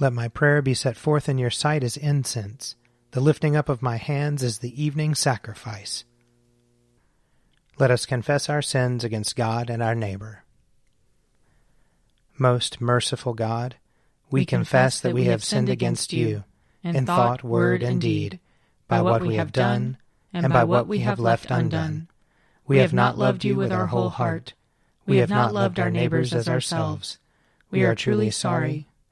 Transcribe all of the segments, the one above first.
Let my prayer be set forth in your sight as incense, the lifting up of my hands as the evening sacrifice. Let us confess our sins against God and our neighbor. Most merciful God, we confess that we have sinned against you, in thought, word, and deed, by what we have done, and by what we have left undone. We have not loved you with our whole heart. We have not loved our neighbors as ourselves. We are truly sorry,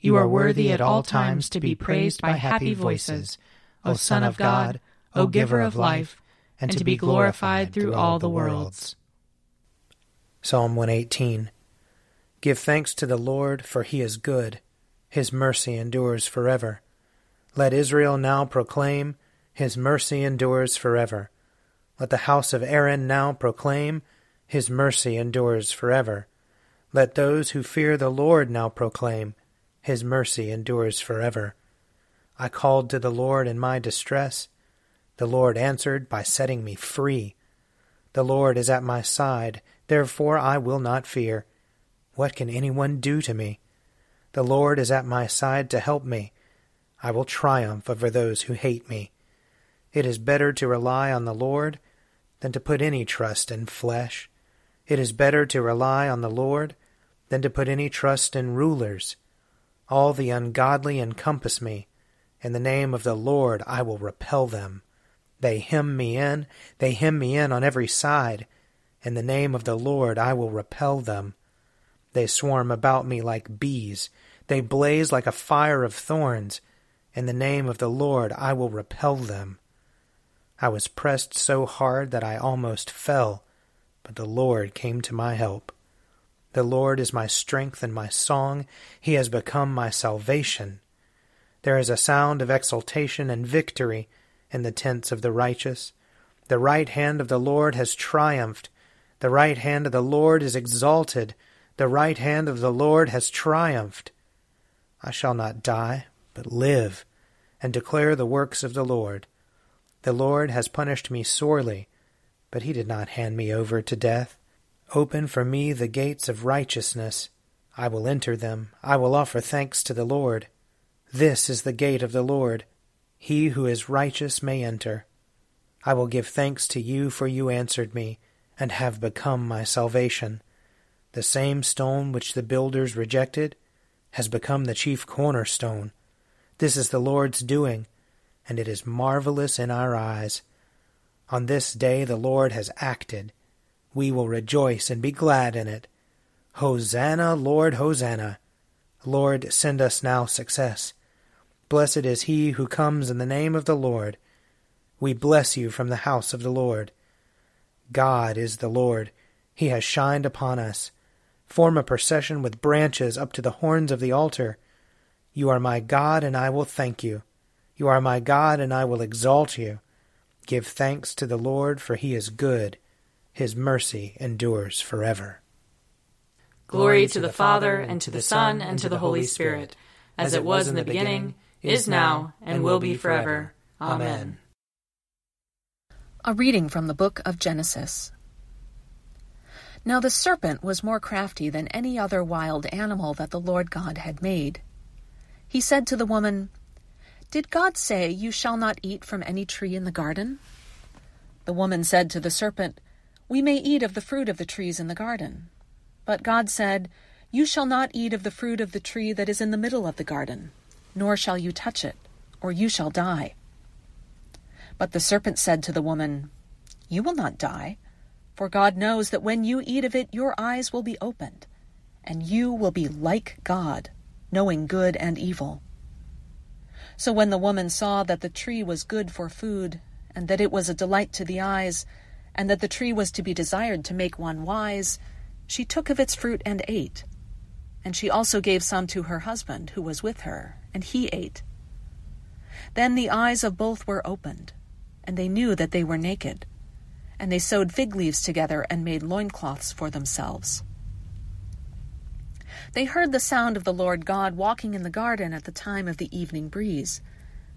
You are worthy at all times to be praised by happy voices, O Son of God, O Giver of life, and to be glorified through all the worlds. Psalm 118. Give thanks to the Lord, for he is good. His mercy endures forever. Let Israel now proclaim, his mercy endures forever. Let the house of Aaron now proclaim, his mercy endures forever. Let those who fear the Lord now proclaim, his mercy endures forever. I called to the Lord in my distress. The Lord answered by setting me free. The Lord is at my side, therefore I will not fear. What can anyone do to me? The Lord is at my side to help me. I will triumph over those who hate me. It is better to rely on the Lord than to put any trust in flesh. It is better to rely on the Lord than to put any trust in rulers. All the ungodly encompass me. In the name of the Lord I will repel them. They hem me in on every side. In the name of the Lord I will repel them. They swarm about me like bees. They blaze like a fire of thorns. In the name of the Lord I will repel them. I was pressed so hard that I almost fell, but the Lord came to my help. The Lord is my strength and my song. He has become my salvation. There is a sound of exultation and victory in the tents of the righteous. The right hand of the Lord has triumphed. The right hand of the Lord is exalted. The right hand of the Lord has triumphed. I shall not die, but live, and declare the works of the Lord. The Lord has punished me sorely, but he did not hand me over to death. Open for me the gates of righteousness. I will enter them. I will offer thanks to the Lord. This is the gate of the Lord. He who is righteous may enter. I will give thanks to you, for you answered me, and have become my salvation. The same stone which the builders rejected has become the chief cornerstone. This is the Lord's doing, and it is marvelous in our eyes. On this day the Lord has acted. We will rejoice and be glad in it. Hosanna, Lord, Hosanna. Lord, send us now success. Blessed is he who comes in the name of the Lord. We bless you from the house of the Lord. God is the Lord. He has shined upon us. Form a procession with branches up to the horns of the altar. You are my God, and I will thank you. You are my God, and I will exalt you. Give thanks to the Lord, for he is good. His mercy endures forever. Glory to the Father, and to the Son, and to the Holy Spirit, as it was in the beginning, is now, and will be forever. Amen. A reading from the book of Genesis. Now the serpent was more crafty than any other wild animal that the Lord God had made. He said to the woman, "Did God say you shall not eat from any tree in the garden?" The woman said to the serpent, "We may eat of the fruit of the trees in the garden." But God said, "You shall not eat of the fruit of the tree that is in the middle of the garden, nor shall you touch it, or you shall die. But the serpent said to the woman, You will not die, for God knows that when you eat of it, your eyes will be opened, and you will be like God, knowing good and evil. So when the woman saw that the tree was good for food, and that it was a delight to the eyes, and that the tree was to be desired to make one wise, she took of its fruit and ate. And she also gave some to her husband, who was with her, and he ate. Then the eyes of both were opened, and they knew that they were naked. And they sewed fig leaves together and made loincloths for themselves. They heard the sound of the Lord God walking in the garden at the time of the evening breeze,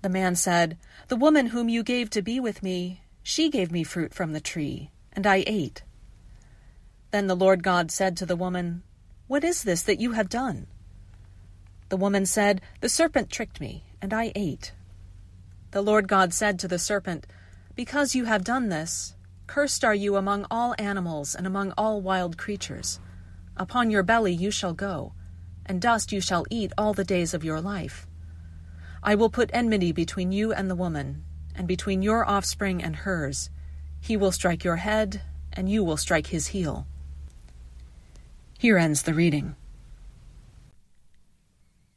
The man said, The woman whom you gave to be with me, she gave me fruit from the tree, and I ate. Then the Lord God said to the woman, What is this that you have done? The woman said, The serpent tricked me, and I ate. The Lord God said to the serpent, Because you have done this, cursed are you among all animals and among all wild creatures. Upon your belly you shall go, and dust you shall eat all the days of your life. I will put enmity between you and the woman, and between your offspring and hers. He will strike your head, and you will strike his heel. Here ends the reading.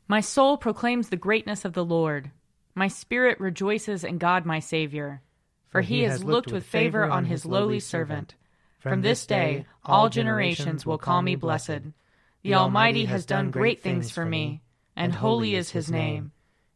My soul proclaims the greatness of the Lord. My spirit rejoices in God my Savior, for he has looked with favor on his lowly servant. From this day all generations will call me blessed. The Almighty has done great things for me, and holy is his name.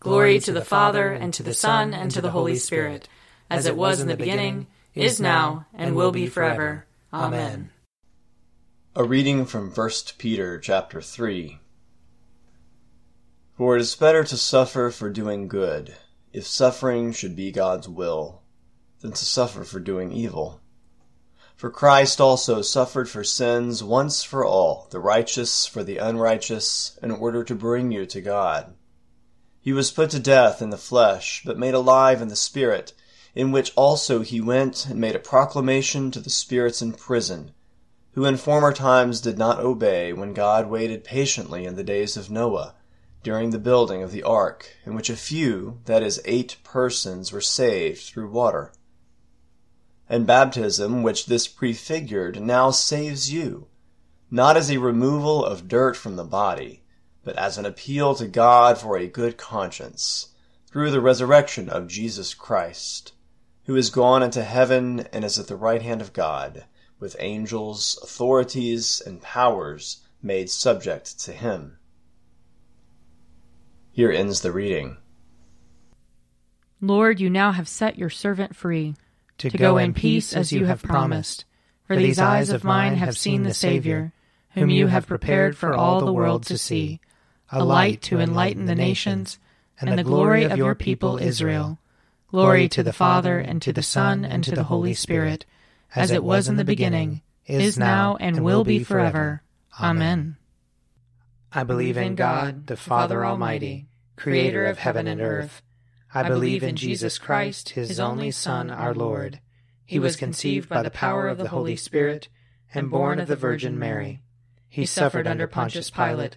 Glory to the Father, and to the Son, and to the Holy Spirit, as it was in the beginning, is now, and will be forever. Amen. A reading from 1 Peter chapter 3. For it is better to suffer for doing good, if suffering should be God's will, than to suffer for doing evil. For Christ also suffered for sins once for all, the righteous for the unrighteous, in order to bring you to God. He was put to death in the flesh, but made alive in the Spirit, in which also he went and made a proclamation to the spirits in prison, who in former times did not obey when God waited patiently in the days of Noah, during the building of the ark, in which a few, that is 8 persons, were saved through water. And baptism, which this prefigured, now saves you, not as a removal of dirt from the body, but as an appeal to God for a good conscience, through the resurrection of Jesus Christ, who is gone into heaven and is at the right hand of God, with angels, authorities, and powers made subject to him. Here ends the reading. Lord, you now have set your servant free, to go in peace as you have promised. For these eyes of mine have seen the Savior, whom you have prepared for all the world to see, a light to enlighten the nations, and the glory of your people Israel. Glory to the Father, and to the Son, and to the Holy Spirit, as it was in the beginning, is now, and will be forever. Amen. I believe in God, the Father Almighty, creator of heaven and earth. I believe in Jesus Christ, his only Son, our Lord. He was conceived by the power of the Holy Spirit and born of the Virgin Mary. He suffered under Pontius Pilate,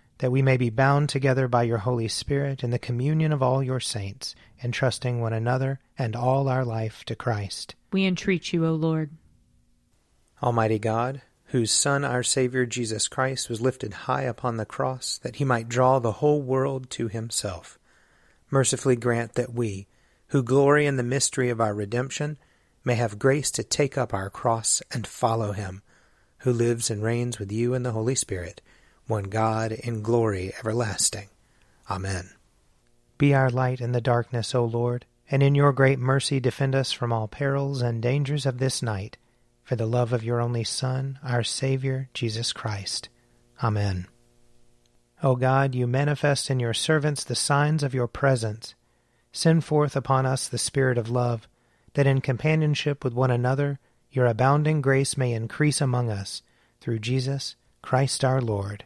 That we may be bound together by your Holy Spirit in the communion of all your saints, entrusting one another and all our life to Christ, we entreat you, O Lord. Almighty God, whose Son, our Savior Jesus Christ, was lifted high upon the cross, that he might draw the whole world to himself, mercifully grant that we, who glory in the mystery of our redemption, may have grace to take up our cross and follow him, who lives and reigns with you in the Holy Spirit, one God, in glory everlasting. Amen. Be our light in the darkness, O Lord, and in your great mercy defend us from all perils and dangers of this night, for the love of your only Son, our Savior, Jesus Christ. Amen. O God, you manifest in your servants the signs of your presence. Send forth upon us the Spirit of love, that in companionship with one another your abounding grace may increase among us, through Jesus Christ our Lord.